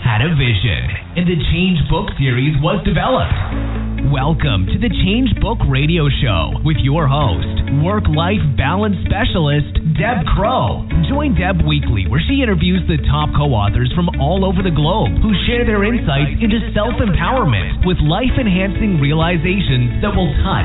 had a vision, and the Change Book series was developed. Welcome to the Change Book radio show with your host, work-life balance specialist, Deb Crow. Join Deb weekly, where she interviews the top co-authors from all over the globe who share their insights into self-empowerment with life-enhancing realizations that will touch.